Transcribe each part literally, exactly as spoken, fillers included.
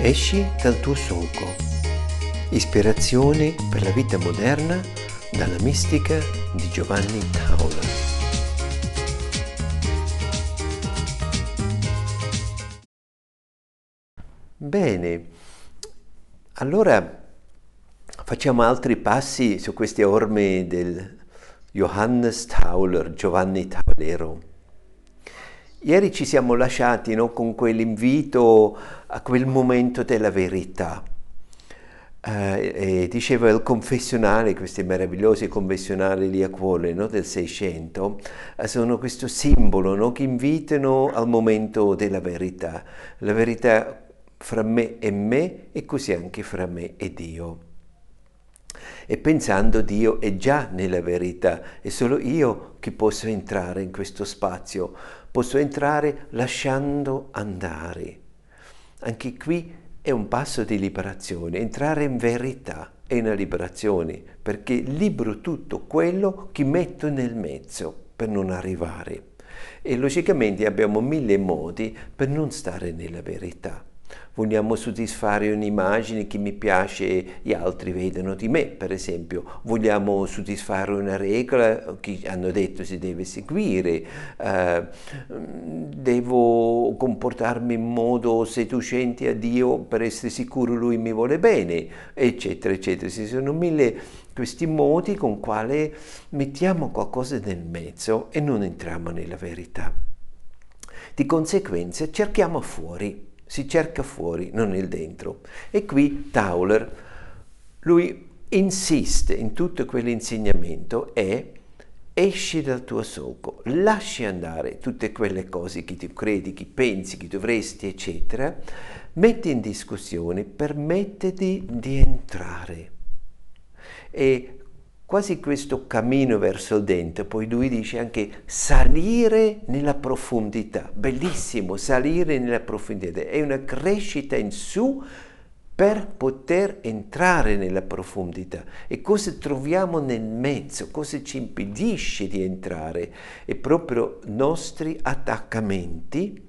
Esci dal tuo solco. Ispirazioni per la vita moderna dalla mistica di Giovanni Tauler. Bene, allora facciamo altri passi su queste orme del Johannes Tauler, Giovanni Taulero. Ieri ci siamo lasciati, no, con quell'invito a quel momento della verità. Eh, e diceva il confessionale, questi meravigliosi confessionali lì a Cuole, no, del Seicento, sono questo simbolo, no, che invitano al momento della verità. La verità fra me e me e così anche fra me e Dio. E pensando Dio è già nella verità, è solo io che posso entrare in questo spazio, posso entrare lasciando andare. Anche qui è un passo di liberazione, entrare in verità è una liberazione, perché libero tutto quello che metto nel mezzo per non arrivare. E logicamente abbiamo mille modi per non stare nella verità. Vogliamo soddisfare un'immagine che mi piace e gli altri vedono di me, per esempio. Vogliamo soddisfare una regola che hanno detto si deve seguire. Eh, devo comportarmi in modo seducente a Dio per essere sicuro Lui mi vuole bene, eccetera, eccetera. Ci sono mille questi modi con quali mettiamo qualcosa nel mezzo e non entriamo nella verità. Di conseguenza cerchiamo fuori. Si cerca fuori, non nel dentro. E qui Tauler, lui insiste in tutto quell'insegnamento è esci dal tuo solco, lasci andare tutte quelle cose che tu credi, che pensi, che dovresti, eccetera, metti in discussione, permettiti di entrare. E quasi questo cammino verso il dentro, poi lui dice anche salire nella profondità, bellissimo, salire nella profondità, è una crescita in su per poter entrare nella profondità. E cosa troviamo nel mezzo, cosa ci impedisce di entrare? È proprio i nostri attaccamenti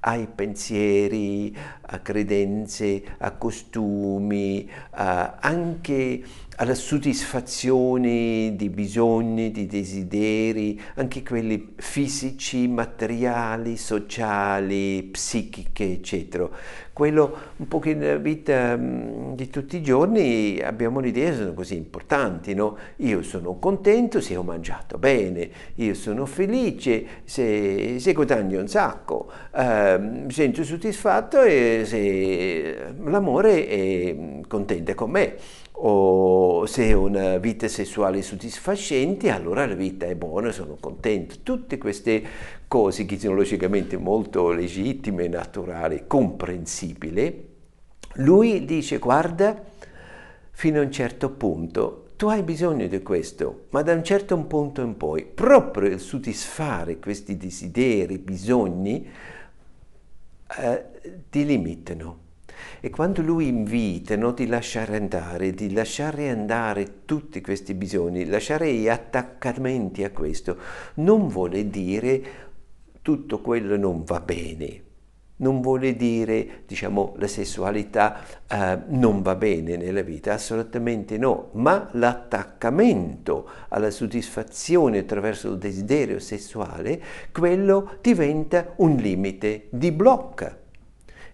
ai pensieri, a credenze, a costumi, a anche alla soddisfazione di bisogni, di desideri, anche quelli fisici, materiali, sociali, psichiche, eccetera. Quello un po' che nella vita di tutti i giorni abbiamo l'idea sono così importanti, no? Io sono contento se ho mangiato bene, io sono felice se, se guadagno un sacco, eh, sento soddisfatto e se l'amore è contento con me. O se ho una vita sessuale soddisfacente, allora la vita è buona, sono contento. Tutte queste cose che sono logicamente molto legittime, naturali, comprensibili. Lui dice, guarda, fino a un certo punto, tu hai bisogno di questo, ma da un certo punto in poi, proprio il soddisfare questi desideri, bisogni, eh, ti limitano. E quando lui invita, no, di lasciare andare, di lasciare andare tutti questi bisogni, lasciare gli attaccamenti a questo, non vuole dire tutto quello non va bene, non vuole dire, diciamo, la sessualità eh, non va bene nella vita, assolutamente no, ma l'attaccamento alla soddisfazione attraverso il desiderio sessuale, quello diventa un limite, ti blocca.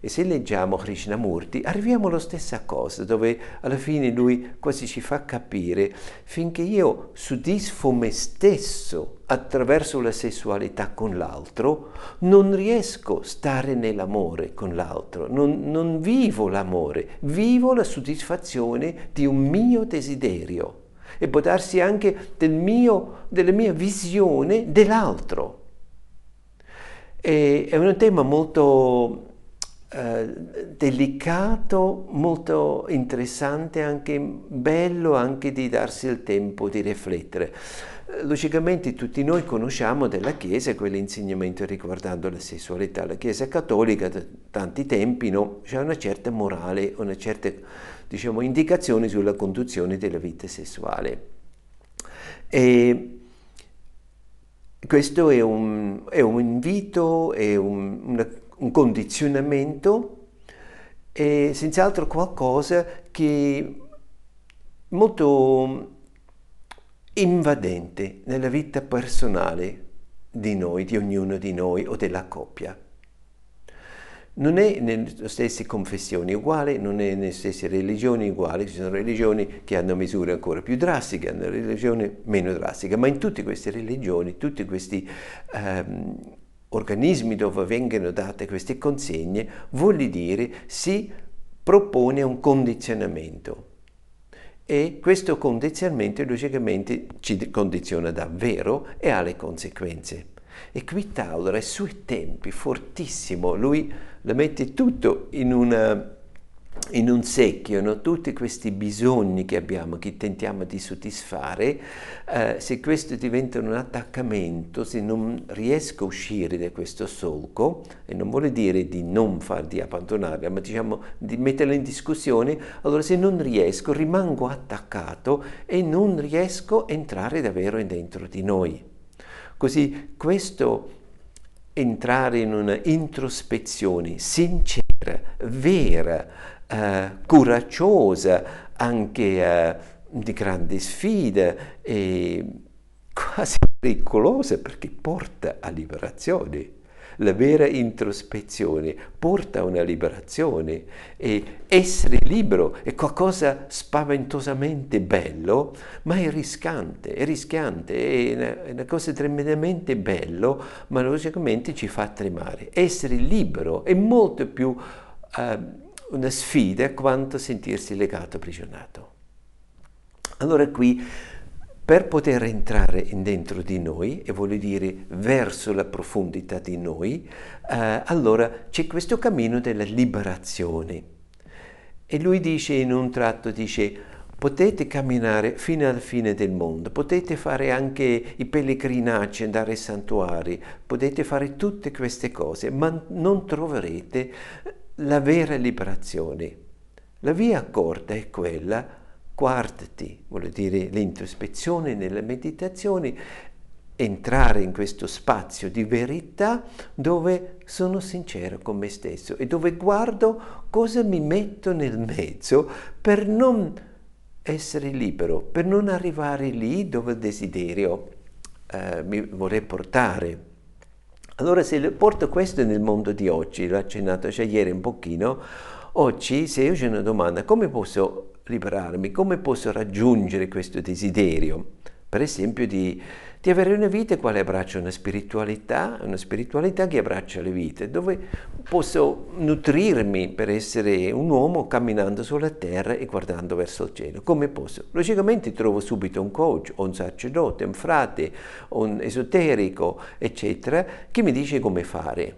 E se leggiamo Krishnamurti, arriviamo alla stessa cosa, dove alla fine lui quasi ci fa capire finché io soddisfo me stesso attraverso la sessualità con l'altro, non riesco a stare nell'amore con l'altro, non, non vivo l'amore, vivo la soddisfazione di un mio desiderio e può darsi anche del mio, della mia visione dell'altro. E, è un tema molto Uh, delicato, molto interessante, anche bello anche di darsi il tempo di riflettere. Logicamente tutti noi conosciamo della Chiesa quell'insegnamento riguardando la sessualità. La Chiesa cattolica da tanti tempi, no, c'è una certa morale, una certa, diciamo, indicazione sulla conduzione della vita sessuale. E questo è un, è un invito, è un, una un condizionamento è senz'altro qualcosa che è molto invadente nella vita personale di noi, di ognuno di noi o della coppia. Non è nelle stesse confessioni uguali, non è nelle stesse religioni uguali, ci sono religioni che hanno misure ancora più drastiche, hanno religioni meno drastiche, ma in tutte queste religioni, tutti questi ehm, organismi dove vengono date queste consegne, vuol dire si propone un condizionamento. E questo condizionamento logicamente ci condiziona davvero e ha le conseguenze. E qui Tauler ai suoi tempi fortissimo, lui la mette tutto in, una, in un secchio, no? Tutti questi bisogni che abbiamo, che tentiamo di soddisfare, eh, se questo diventa un attaccamento, se non riesco a uscire da questo solco, e non vuole dire di non far, di abbandonarla, ma diciamo di metterla in discussione, allora se non riesco rimango attaccato e non riesco a entrare davvero dentro di noi. Così questo entrare in una introspezione sincera, vera, eh, coraggiosa, anche eh, di grande sfida e quasi pericolosa, perché porta a liberazione. La vera introspezione porta a una liberazione, e essere libero è qualcosa spaventosamente bello, ma è rischiante, è rischiante, è una, è una cosa tremendamente bella, ma logicamente ci fa tremare. Essere libero è molto più uh, una sfida quanto sentirsi legato, prigionato. Allora qui, per poter entrare dentro di noi, e voglio dire verso la profondità di noi, eh, allora c'è questo cammino della liberazione. E lui dice in un tratto, dice, potete camminare fino alla fine del mondo, potete fare anche i pellegrinaggi, andare ai santuari, potete fare tutte queste cose, ma non troverete la vera liberazione. La via corta è quella, guardati, vuol dire l'introspezione nella meditazione, entrare in questo spazio di verità dove sono sincero con me stesso e dove guardo cosa mi metto nel mezzo per non essere libero, per non arrivare lì dove il desiderio eh, mi vorrei portare. Allora se porto questo nel mondo di oggi, l'ho accennato già ieri un pochino, oggi se io c'è una domanda, come posso liberarmi, come posso raggiungere questo desiderio, per esempio di, di avere una vita quale abbraccia una spiritualità, una spiritualità che abbraccia le vite, dove posso nutrirmi per essere un uomo camminando sulla terra e guardando verso il cielo, come posso? Logicamente trovo subito un coach, o un sacerdote, un frate, un esoterico, eccetera, che mi dice come fare.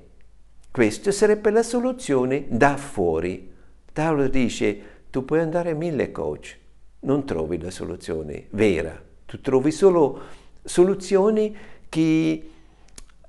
Questa sarebbe la soluzione da fuori. Tauler dice, tu puoi andare a mille coach, non trovi la soluzione vera, tu trovi solo soluzioni che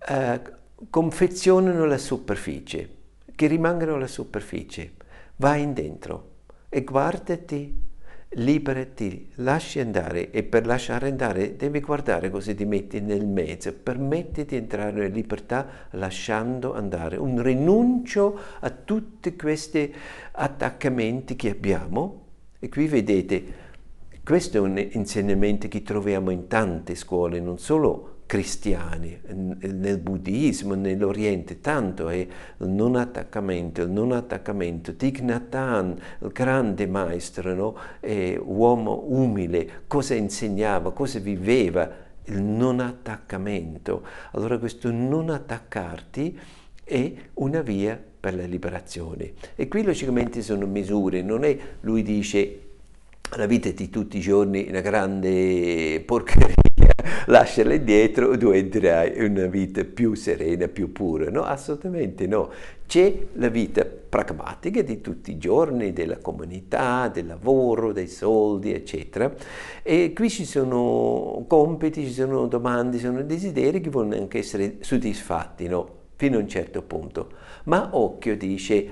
eh, confezionano la superficie, che rimangono alla superficie. Vai in dentro e guardati, liberati, lasci andare, e per lasciare andare devi guardare cosa ti metti nel mezzo, permettiti di entrare nella libertà lasciando andare, un rinuncio a tutti questi attaccamenti che abbiamo. E qui vedete, questo è un insegnamento che troviamo in tante scuole, non solo cristiani, nel buddismo, nell'Oriente, tanto è il non attaccamento, il non attaccamento. Thich Nhat Hanh, il grande maestro, no? eh, uomo umile, cosa insegnava, cosa viveva? Il non attaccamento. Allora questo non attaccarti è una via per la liberazione. E qui logicamente sono misure, non è, lui dice, la vita di tutti i giorni è una grande porcheria, lasciala indietro e tu entrerai in una vita più serena, più pura. No, assolutamente no. C'è la vita pragmatica di tutti i giorni, della comunità, del lavoro, dei soldi, eccetera. E qui ci sono compiti, ci sono domande, ci sono desideri che vogliono anche essere soddisfatti, no? Fino a un certo punto. Ma occhio, dice,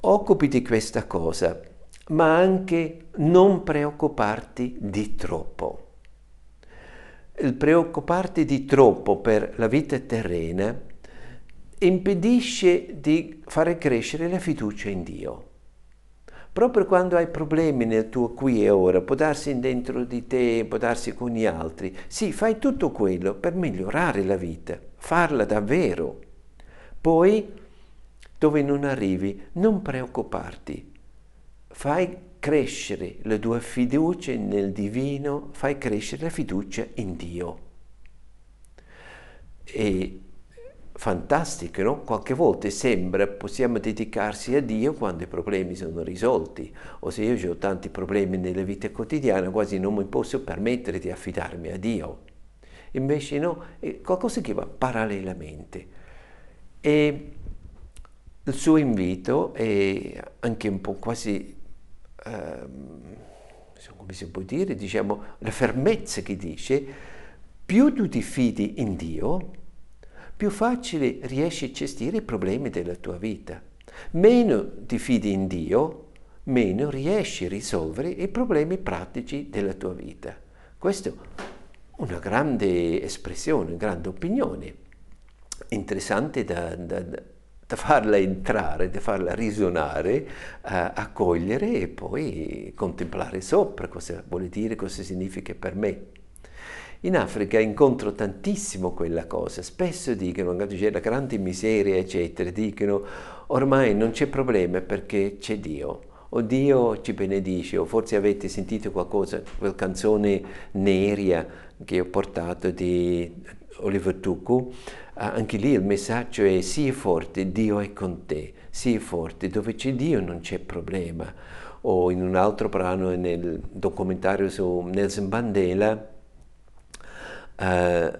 occupati di questa cosa, ma anche non preoccuparti di troppo. Il preoccuparti di troppo per la vita terrena impedisce di fare crescere la fiducia in Dio. Proprio quando hai problemi nel tuo qui e ora, può darsi dentro di te, può darsi con gli altri, sì, fai tutto quello per migliorare la vita, farla davvero. Poi, dove non arrivi, non preoccuparti, fai crescere la tua fiducia nel divino, fai crescere la fiducia in Dio. E fantastico, no? Qualche volta sembra possiamo dedicarsi a Dio quando i problemi sono risolti, o se io ho tanti problemi nella vita quotidiana quasi non mi posso permettere di affidarmi a Dio. Invece no, è qualcosa che va parallelamente. E il suo invito è anche un po' quasi, ehm, come si può dire, diciamo la fermezza che dice: più tu ti fidi in Dio, più facile riesci a gestire i problemi della tua vita. Meno ti fidi in Dio, meno riesci a risolvere i problemi pratici della tua vita. Questa è una grande espressione, una grande opinione, interessante da, da, da farla entrare, da farla risuonare, accogliere e poi contemplare sopra cosa vuole dire, cosa significa per me. In Africa incontro tantissimo quella cosa, spesso dicono, c'è la grande miseria eccetera, dicono ormai non c'è problema perché c'è Dio, o Dio ci benedice, o forse avete sentito qualcosa, quella canzone Neria che ho portato di Oliver Tucku, anche lì il messaggio è sii forte, Dio è con te, sii forte, dove c'è Dio non c'è problema, o in un altro brano nel documentario su Nelson Mandela, Uh,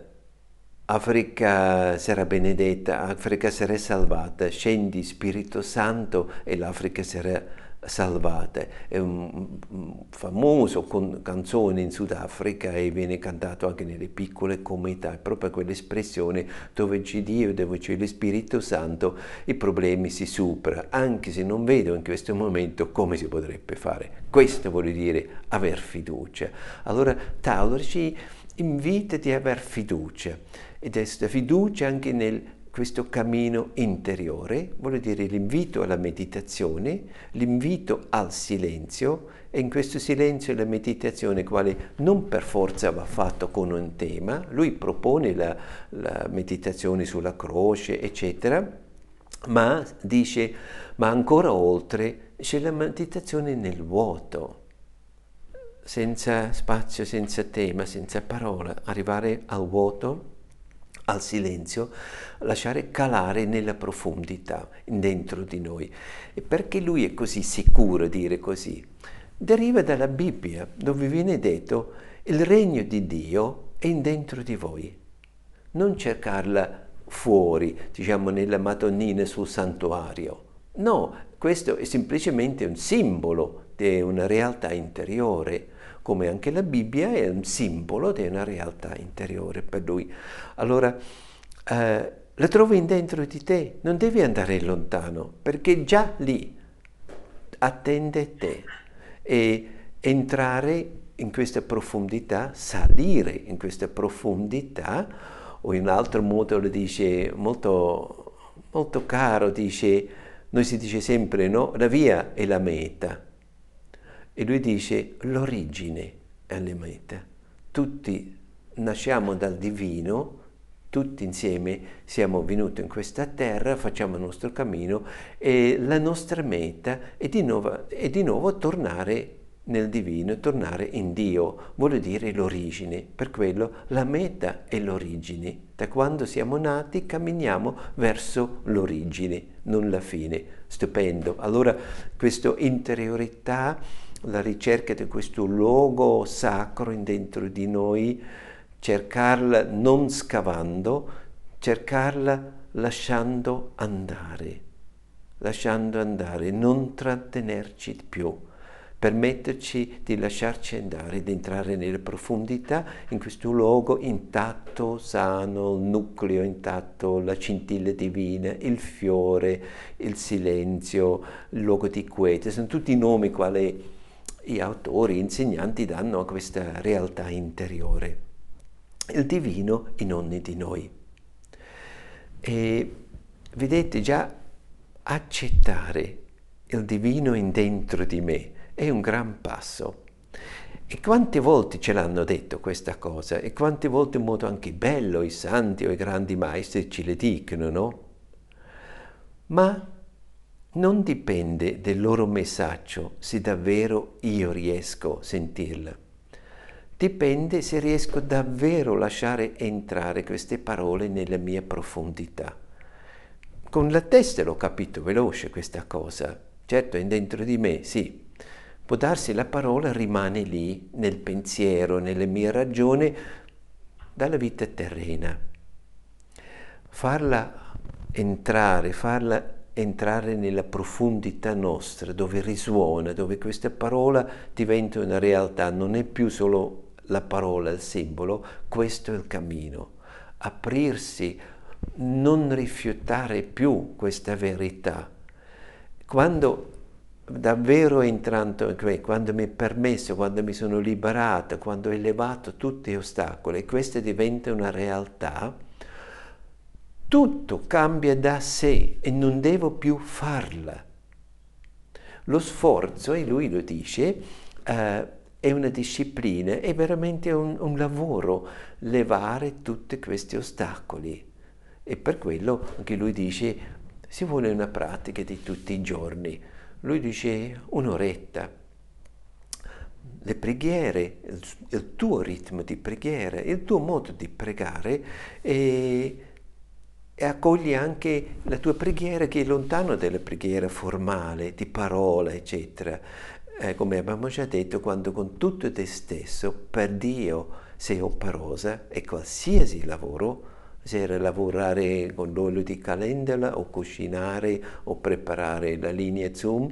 Africa sarà benedetta, Africa sarà salvata, scendi Spirito Santo e l'Africa sarà salvata. È un, un famoso con, canzone in Sudafrica e viene cantato anche nelle piccole comunità, è proprio quell'espressione dove c'è Dio, dove c'è lo Spirito Santo, i problemi si superano, anche se non vedo in questo momento come si potrebbe fare. Questo vuol dire aver fiducia. Allora Tauler ci invita di aver fiducia, ed è questa fiducia anche nel questo cammino interiore, vuol dire l'invito alla meditazione, l'invito al silenzio, e in questo silenzio la meditazione, quale non per forza va fatto con un tema, lui propone la, la meditazione sulla croce eccetera, ma dice, ma ancora oltre c'è la meditazione nel vuoto, senza spazio, senza tema, senza parola, arrivare al vuoto, al silenzio, lasciare calare nella profondità dentro di noi. E perché lui è così sicuro dire così? Deriva dalla Bibbia, dove viene detto il regno di Dio è dentro di voi. Non cercarla fuori, diciamo nella Madonnina sul santuario. No, questo è semplicemente un simbolo di una realtà interiore, come anche la Bibbia è un simbolo di una realtà interiore per lui. Allora, eh, la trovi dentro di te, non devi andare lontano, perché già lì attende te. E entrare in questa profondità, salire in questa profondità, o in altro modo lo dice molto, molto caro, dice, noi si dice sempre, no? La via è la meta. E lui dice l'origine è la meta. Tutti nasciamo dal divino, tutti insieme siamo venuti in questa terra, facciamo il nostro cammino e la nostra meta è di nuovo, è di nuovo tornare nel divino, tornare in Dio, vuol dire l'origine. Per quello la meta è l'origine. Da quando siamo nati camminiamo verso l'origine, non la fine. Stupendo. Allora questa interiorità, la ricerca di questo luogo sacro dentro di noi, cercarla non scavando, cercarla lasciando andare, lasciando andare, non trattenerci più, permetterci di lasciarci andare, di entrare nelle profondità, in questo luogo intatto, sano, il nucleo intatto, la scintilla divina, il fiore, il silenzio, il luogo di quiete, sono tutti i nomi quali gli autori, gli insegnanti danno a questa realtà interiore, il divino in ogni di noi. E vedete, già accettare il divino in dentro di me è un gran passo. E quante volte ce l'hanno detto questa cosa, e quante volte in modo anche bello i santi o i grandi maestri ce le dicono, no? Ma non dipende del loro messaggio se davvero io riesco a sentirla. Dipende se riesco davvero a lasciare entrare queste parole nella mia profondità. Con la testa l'ho capito veloce questa cosa, certo è dentro di me, sì. Può darsi la parola rimane lì, nel pensiero, nelle mie ragioni, dalla vita terrena. Farla entrare, farla entrare nella profondità nostra, dove risuona, dove questa parola diventa una realtà, non è più solo la parola, il simbolo, questo è il cammino. Aprirsi, non rifiutare più questa verità. Quando davvero entrando in me, quando mi è permesso, quando mi sono liberato, quando ho elevato tutti gli ostacoli e questa diventa una realtà, tutto cambia da sé e non devo più farla. Lo sforzo, e lui lo dice, eh, è una disciplina, è veramente un, un lavoro levare tutti questi ostacoli, e per quello anche lui dice si vuole una pratica di tutti i giorni. Lui dice un'oretta, le preghiere, il, il tuo ritmo di preghiera, il tuo modo di pregare, e, e accogli anche la tua preghiera che è lontano dalla preghiera formale, di parola, eccetera. Eh, come abbiamo già detto, quando con tutto te stesso per Dio sei operosa e qualsiasi lavoro, se lavorare con l'olio di calendula o cucinare o preparare la linea Zoom,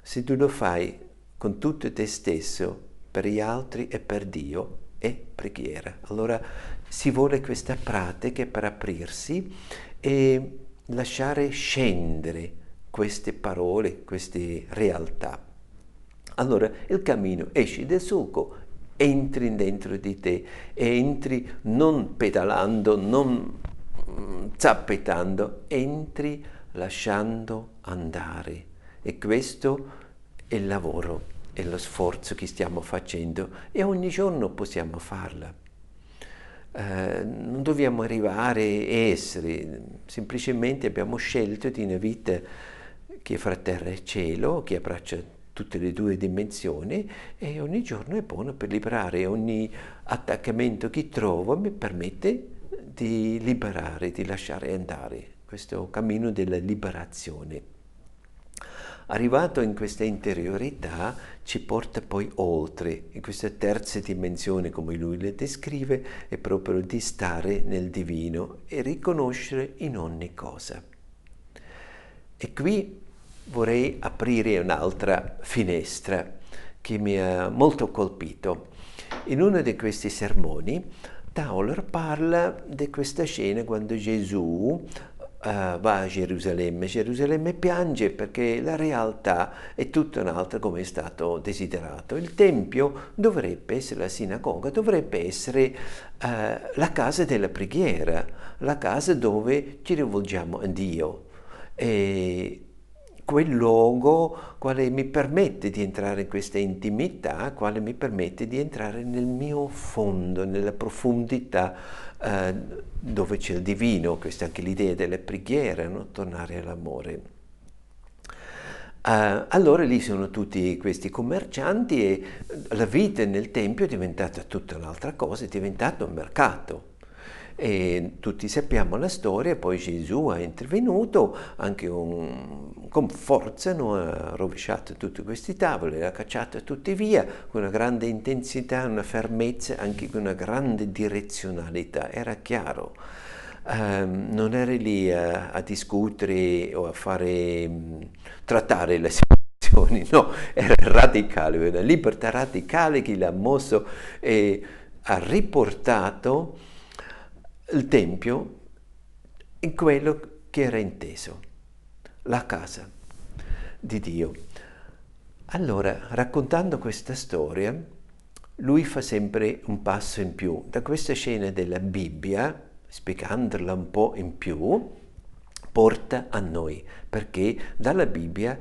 se tu lo fai con tutto te stesso, per gli altri e per Dio, è preghiera. Allora si vuole questa pratica per aprirsi e lasciare scendere queste parole, queste realtà. Allora il cammino, esci dal solco, entri dentro di te e entri non pedalando, non zappettando, entri lasciando andare. E questo è il lavoro, è lo sforzo che stiamo facendo e ogni giorno possiamo farla. Eh, non dobbiamo arrivare e essere, semplicemente abbiamo scelto di una vita che è fra terra e cielo, che abbraccia tutte le due dimensioni, e ogni giorno è buono per liberare, ogni attaccamento che trovo mi permette di liberare, di lasciare andare, questo cammino della liberazione. Arrivato in questa interiorità ci porta poi oltre, in questa terza dimensione come lui la descrive, è proprio di stare nel divino e riconoscere in ogni cosa. E qui vorrei aprire un'altra finestra che mi ha molto colpito. In uno di questi sermoni Tauler parla di questa scena quando Gesù uh, va a Gerusalemme. Gerusalemme piange perché la realtà è tutta un'altra come è stato desiderato. Il Tempio dovrebbe essere la sinagoga, dovrebbe essere uh, la casa della preghiera, la casa dove ci rivolgiamo a Dio. E quel luogo quale mi permette di entrare in questa intimità, quale mi permette di entrare nel mio fondo, nella profondità eh, dove c'è il divino. Questa è anche l'idea delle preghiere, no? Tornare all'amore. Uh, allora lì sono tutti questi commercianti e la vita nel Tempio è diventata tutta un'altra cosa, è diventato un mercato. E tutti sappiamo la storia, poi Gesù è intervenuto anche un, con forza, no? Ha rovesciato tutti questi tavoli, l'ha cacciato tutti via con una grande intensità, una fermezza, anche con una grande direzionalità, era chiaro. Um, non era lì a, a discutere o a fare um, trattare le situazioni, no, era radicale, una libertà radicale che l'ha mosso e ha riportato il Tempio in quello che era inteso, la casa di Dio. Allora, raccontando questa storia, lui fa sempre un passo in più. Da questa scena della Bibbia, spiegandola un po' in più, porta a noi, perché dalla Bibbia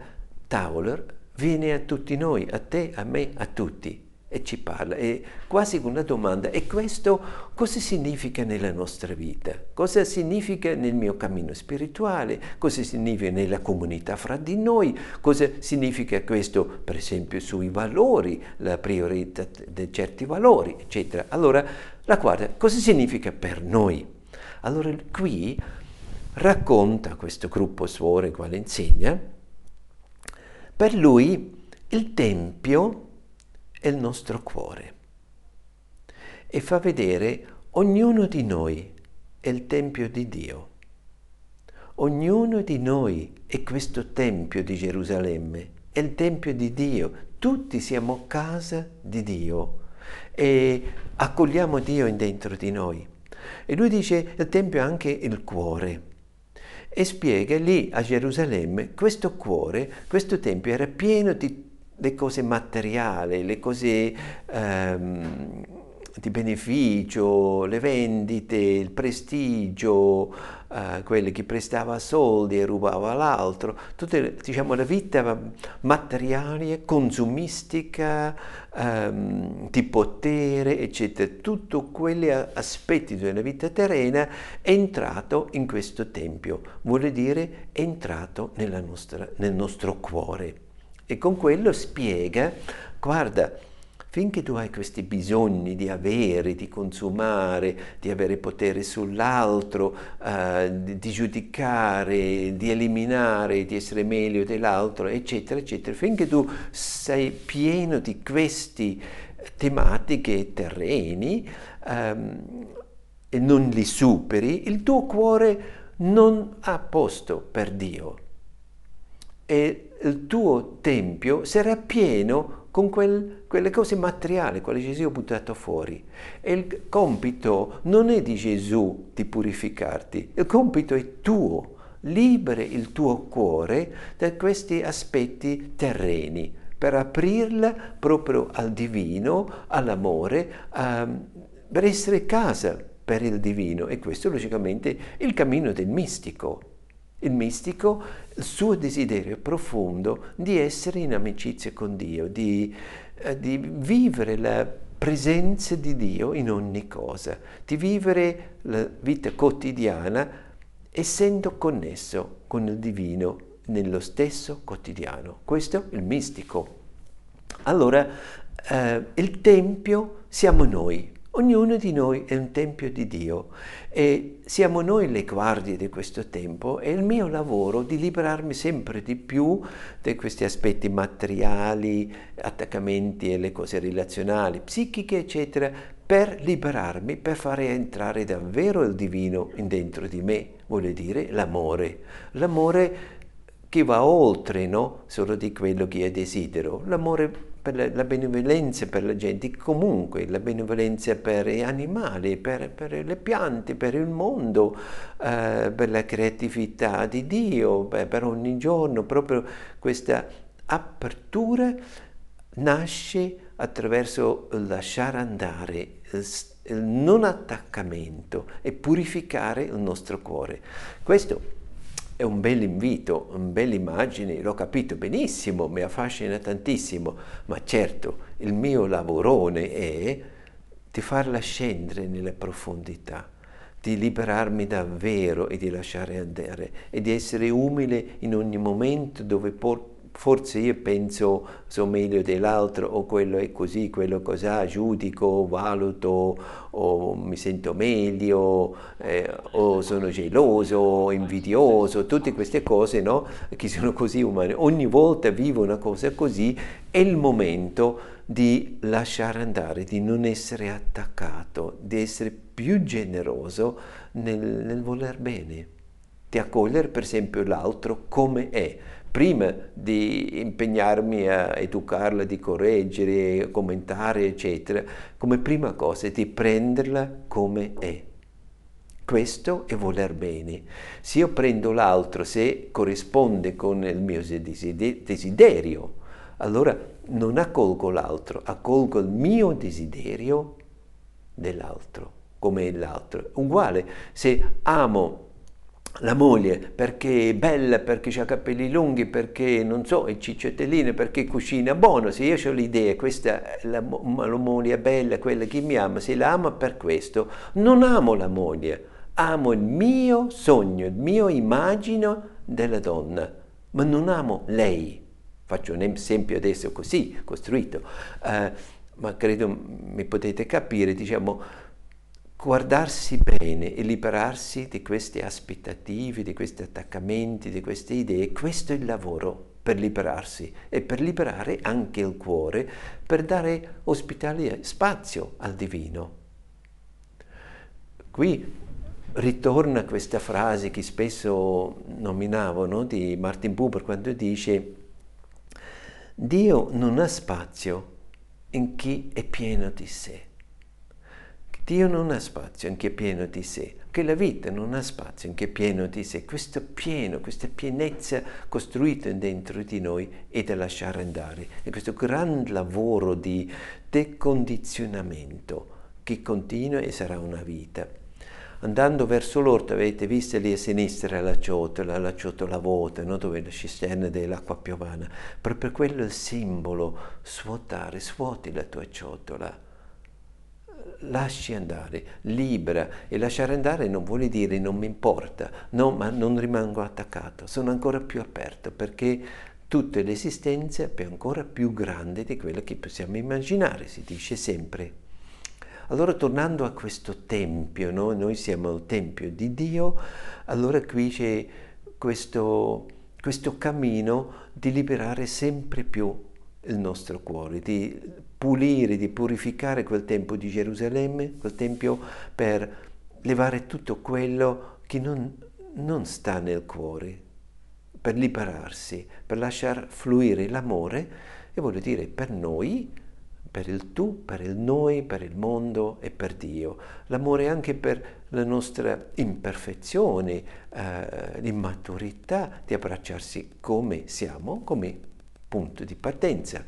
Tauler viene a tutti noi, a te, a me, a tutti, e ci parla, è quasi una domanda. E questo cosa significa nella nostra vita? Cosa significa nel mio cammino spirituale? Cosa significa nella comunità fra di noi? Cosa significa questo, per esempio, sui valori, la priorità di certi valori, eccetera. Allora, la quarta, cosa significa per noi? Allora, qui racconta questo gruppo suore quale insegna, per lui il Tempio è il nostro cuore, e fa vedere ognuno di noi è il Tempio di Dio. Ognuno di noi è questo Tempio di Gerusalemme, è il Tempio di Dio, tutti siamo casa di Dio e accogliamo Dio dentro di noi. E lui dice il Tempio è anche il cuore, e spiega lì a Gerusalemme questo cuore, questo Tempio era pieno di le cose materiali, le cose ehm, di beneficio, le vendite, il prestigio, eh, quelli che prestava soldi e rubava l'altro, tutta, diciamo, la vita materiale, consumistica, ehm, di potere, eccetera. Tutti quegli aspetti della vita terrena è entrato in questo Tempio, vuol dire è entrato nella nostra, nel nostro cuore. E con quello spiega, guarda, finché tu hai questi bisogni di avere, di consumare, di avere potere sull'altro, eh, di, di giudicare, di eliminare, di essere meglio dell'altro, eccetera, eccetera, finché tu sei pieno di queste tematiche e terreni ehm, e non li superi, il tuo cuore non ha posto per Dio. E il tuo Tempio sarà pieno con quel, quelle cose materiali, quelle Gesù ha buttato fuori. E il compito non è di Gesù di purificarti, il compito è tuo, libera il tuo cuore da questi aspetti terreni, per aprirla proprio al divino, all'amore, um, per essere casa per il divino. E questo logicamente è il cammino del mistico. Il mistico, il suo desiderio profondo di essere in amicizia con Dio, di, eh, di vivere la presenza di Dio in ogni cosa, di vivere la vita quotidiana essendo connesso con il divino nello stesso quotidiano. Questo è il mistico. Allora, eh, il Tempio siamo noi. Ognuno di noi è un Tempio di Dio e siamo noi le guardie di questo Tempio, e il mio lavoro è di liberarmi sempre di più da questi aspetti materiali, attaccamenti alle cose relazionali, psichiche, eccetera, per liberarmi, per fare entrare davvero il divino dentro di me, vuol dire l'amore. L'amore che va oltre, no? Solo di quello che io desidero, l'amore per la, la benevolenza per la gente, comunque la benevolenza per gli animali, per, per le piante, per il mondo, eh, per la creatività di Dio, per, per ogni giorno. Proprio questa apertura nasce attraverso il lasciare andare, il, il non attaccamento e purificare il nostro cuore. Questo è un bel invito, una bella immagine, l'ho capito benissimo, mi affascina tantissimo, ma certo il mio lavorone è di farla scendere nelle profondità, di liberarmi davvero e di lasciare andare, e di essere umile in ogni momento dove forse io penso sono meglio dell'altro, o quello è così, quello è cos'ha, giudico, valuto, o mi sento meglio, eh, o sono geloso, invidioso, tutte queste cose, no? Che sono così umane. Ogni volta vivo una cosa così, è il momento di lasciare andare, di non essere attaccato, di essere più generoso nel, nel voler bene, di accogliere per esempio l'altro come è, prima di impegnarmi a educarla, di correggere, commentare, eccetera, come prima cosa di prenderla come è. Questo è voler bene. Se io prendo l'altro, se corrisponde con il mio desiderio, allora non accolgo l'altro, accolgo il mio desiderio dell'altro, come l'altro. Uguale, se amo la moglie, perché è bella, perché ha capelli lunghi, perché non so, è cicciottellina, perché cucina buono. Se io ho l'idea, questa la, la moglie è bella, quella che mi ama, se la ama per questo, non amo la moglie, amo il mio sogno, il mio immagino della donna, ma non amo lei. Faccio un esempio adesso così, costruito, eh, ma credo mi potete capire, diciamo, guardarsi bene e liberarsi di queste aspettative, di questi attaccamenti, di queste idee. Questo è il lavoro per liberarsi e per liberare anche il cuore, per dare ospitalità, spazio al divino. Qui ritorna questa frase che spesso nominavano di Martin Buber, quando dice: Dio non ha spazio in chi è pieno di sé. Dio non ha spazio in chi è pieno di sé, che la vita non ha spazio in chi è pieno di sé. Questo pieno, questa pienezza costruita dentro di noi è da lasciare andare. E questo grande lavoro di decondizionamento che continua e sarà una vita. Andando verso l'orto, avete visto lì a sinistra la ciotola, la ciotola vuota, no? Dove è la cisterna dell'acqua piovana. Proprio quello è il simbolo: svuotare, svuoti la tua ciotola. Lasci andare, libera. E lasciare andare non vuol dire non mi importa, no, ma non rimango attaccato, sono ancora più aperto, perché tutta l'esistenza è ancora più grande di quella che possiamo immaginare, si dice sempre. Allora, tornando a questo tempio, no? Noi siamo il tempio di Dio, allora qui c'è questo, questo cammino di liberare sempre più il nostro cuore, di pulire, di purificare quel tempio di Gerusalemme, quel tempio, per levare tutto quello che non, non sta nel cuore, per liberarsi, per lasciar fluire l'amore, e voglio dire per noi, per il tu, per il noi, per il mondo e per Dio. L'amore anche per la nostra imperfezione, eh, l'immaturità, di abbracciarsi come siamo, come punto di partenza.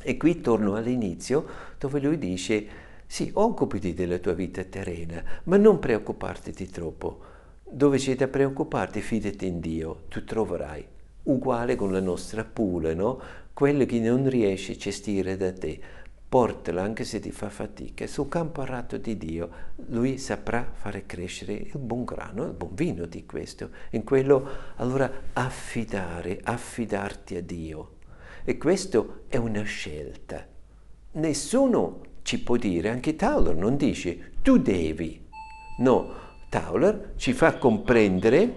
E qui torno all'inizio, dove lui dice: sì, occupati della tua vita terrena, ma non preoccuparti di troppo. Dove c'è da preoccuparti, fidati in Dio, tu troverai. Uguale con la nostra pula, no? Quello che non riesci a gestire da te, portalo, anche se ti fa fatica, sul campo arato di Dio. Lui saprà fare crescere il buon grano, il buon vino di questo. In quello, allora, affidare, affidarti a Dio. E questo è una scelta. Nessuno ci può dire, anche Tauler non dice tu devi. No, Tauler ci fa comprendere: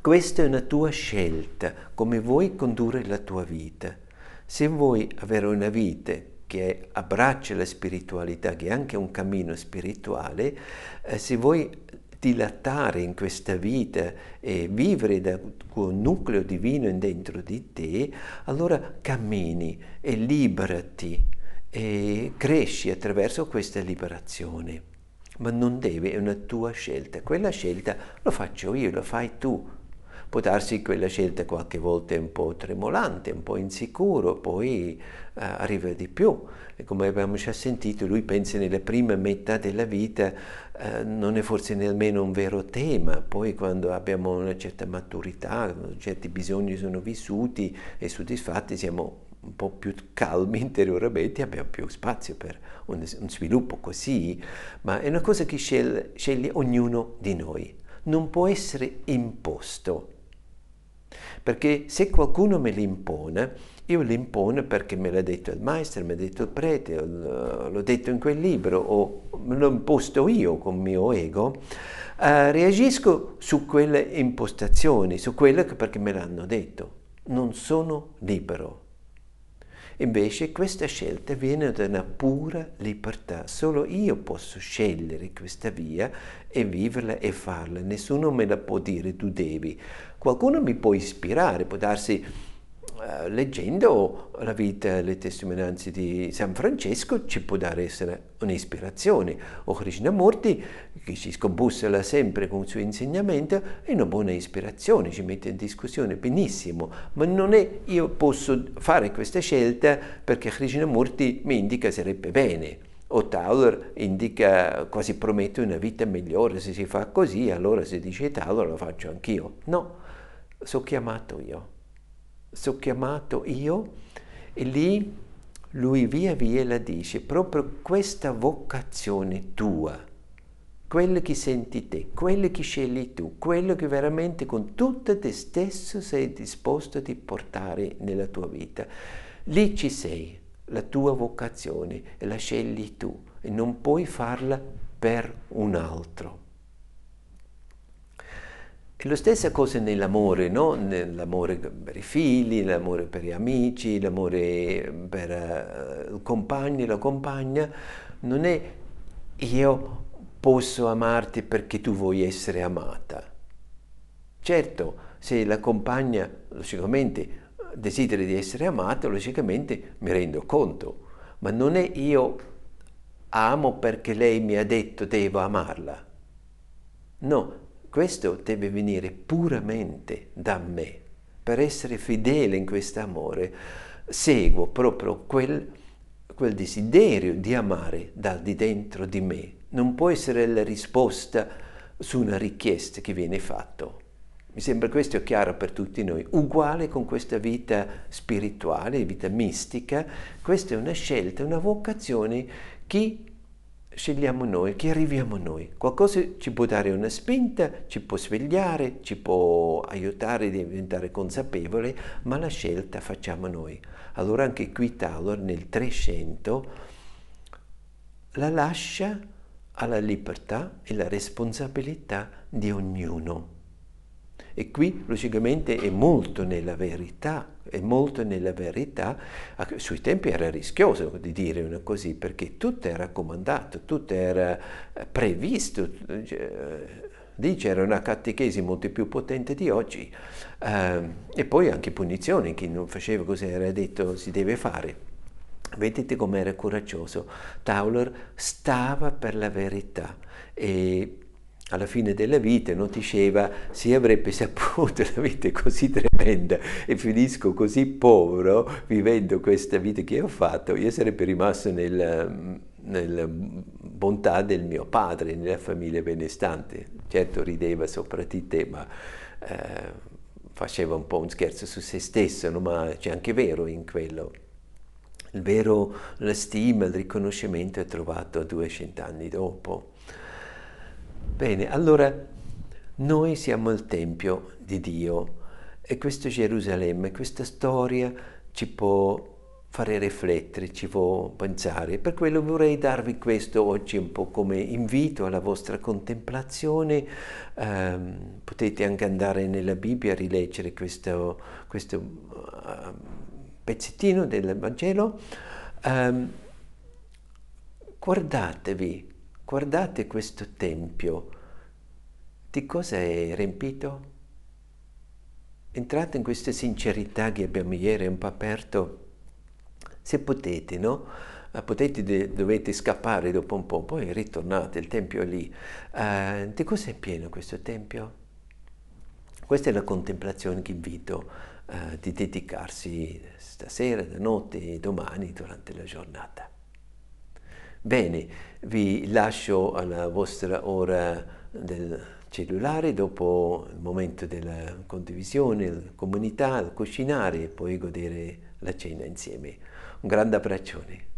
questa è una tua scelta, come vuoi condurre la tua vita. Se vuoi avere una vita che abbraccia la spiritualità, che è anche un cammino spirituale, eh, se vuoi dilattare in questa vita e vivere da un nucleo divino dentro di te, allora cammini e liberati e cresci attraverso questa liberazione. Ma non devi, è una tua scelta. Quella scelta lo faccio io, lo fai tu. Può darsi quella scelta qualche volta è un po' tremolante, un po' insicuro, poi uh, arriva di più. E come abbiamo già sentito, lui pensa nella prima metà della vita uh, non è forse nemmeno un vero tema. Poi, quando abbiamo una certa maturità, certi bisogni sono vissuti e soddisfatti, siamo un po' più calmi interiormente, abbiamo più spazio per un, un sviluppo così. Ma è una cosa che sceglie, sceglie ognuno di noi. Non può essere imposto. Perché se qualcuno me l'impone, io l'impone perché me l'ha detto il maestro, me l'ha detto il prete, l'ho detto in quel libro, o me l'ho imposto io con il mio ego, eh, reagisco su quelle impostazioni, su quelle che perché me l'hanno detto. Non sono libero. Invece questa scelta viene da una pura libertà. Solo io posso scegliere questa via e viverla e farla. Nessuno me la può dire tu devi. Qualcuno mi può ispirare, può darsi uh, leggendo la vita e le testimonianze di San Francesco ci può dare essere un'ispirazione, o Krishnamurti, che ci scombussola sempre con il suo insegnamento, è una buona ispirazione, ci mette in discussione, benissimo, ma non è io posso fare questa scelta perché Krishnamurti mi indica sarebbe bene. O Tauler indica, quasi promette una vita migliore, se si fa così, allora si dice Tauler lo faccio anch'io. No, sono chiamato io, sono chiamato io e lì lui via via la dice, proprio questa vocazione tua, quello che senti te, quello che scegli tu, quello che veramente con tutto te stesso sei disposto a ti portare nella tua vita. Lì ci sei. La tua vocazione la scegli tu e non puoi farla per un altro. E la stessa cosa nell'amore, no? Nell'amore per i figli, l'amore per gli amici, l'amore per uh, il compagno e la compagna. Non è io posso amarti perché tu vuoi essere amata. Certo, se la compagna, logicamente, desidero di essere amato, logicamente mi rendo conto, ma non è io amo perché lei mi ha detto devo amarla. No, questo deve venire puramente da me. Per essere fedele in questo amore seguo proprio quel, quel desiderio di amare dal di dentro di me. Non può essere la risposta su una richiesta che viene fatta. Mi sembra questo chiaro per tutti noi. Uguale con questa vita spirituale, vita mistica, questa è una scelta, una vocazione che scegliamo noi, che arriviamo noi. Qualcosa ci può dare una spinta, ci può svegliare, ci può aiutare a diventare consapevoli, ma la scelta facciamo noi. Allora anche qui Tauler nel trecento la lascia alla libertà e alla responsabilità di ognuno. E qui, logicamente, è molto nella verità, è molto nella verità. Sui tempi era rischioso di dire una così, perché tutto era comandato, tutto era previsto. Lì c'era una catechesi molto più potente di oggi. E poi anche punizione, chi non faceva cosa era detto si deve fare. Vedete com'era coraggioso. Tauler stava per la verità e alla fine della vita non diceva se avrebbe saputo la vita è così tremenda e finisco così povero vivendo questa vita che ho fatto, io sarebbe rimasto nella, nella bontà del mio padre, nella famiglia benestante. Certo rideva sopra di te, ma eh, faceva un po' un scherzo su se stesso, no? Ma c'è anche vero in quello. Il vero, la stima, il riconoscimento è trovato duecent'anni dopo. Bene, allora noi siamo il Tempio di Dio e questo Gerusalemme, questa storia ci può fare riflettere, ci può pensare. Per quello vorrei darvi questo oggi un po' come invito alla vostra contemplazione. Eh, potete anche andare nella Bibbia a rileggere questo, questo uh, pezzettino del Vangelo. Eh, guardatevi. Guardate questo tempio, di cosa è riempito? Entrate in questa sincerità che abbiamo ieri un po' aperto, se potete, no? Potete, dovete scappare dopo un po', poi ritornate, il tempio è lì. Uh, di cosa è pieno questo tempio? Questa è la contemplazione che invito uh, di dedicarsi stasera, da notte e domani durante la giornata. Bene, vi lascio alla vostra ora del cellulare, dopo il momento della condivisione, la comunità, il cucinare e poi godere la cena insieme. Un grande abbraccione.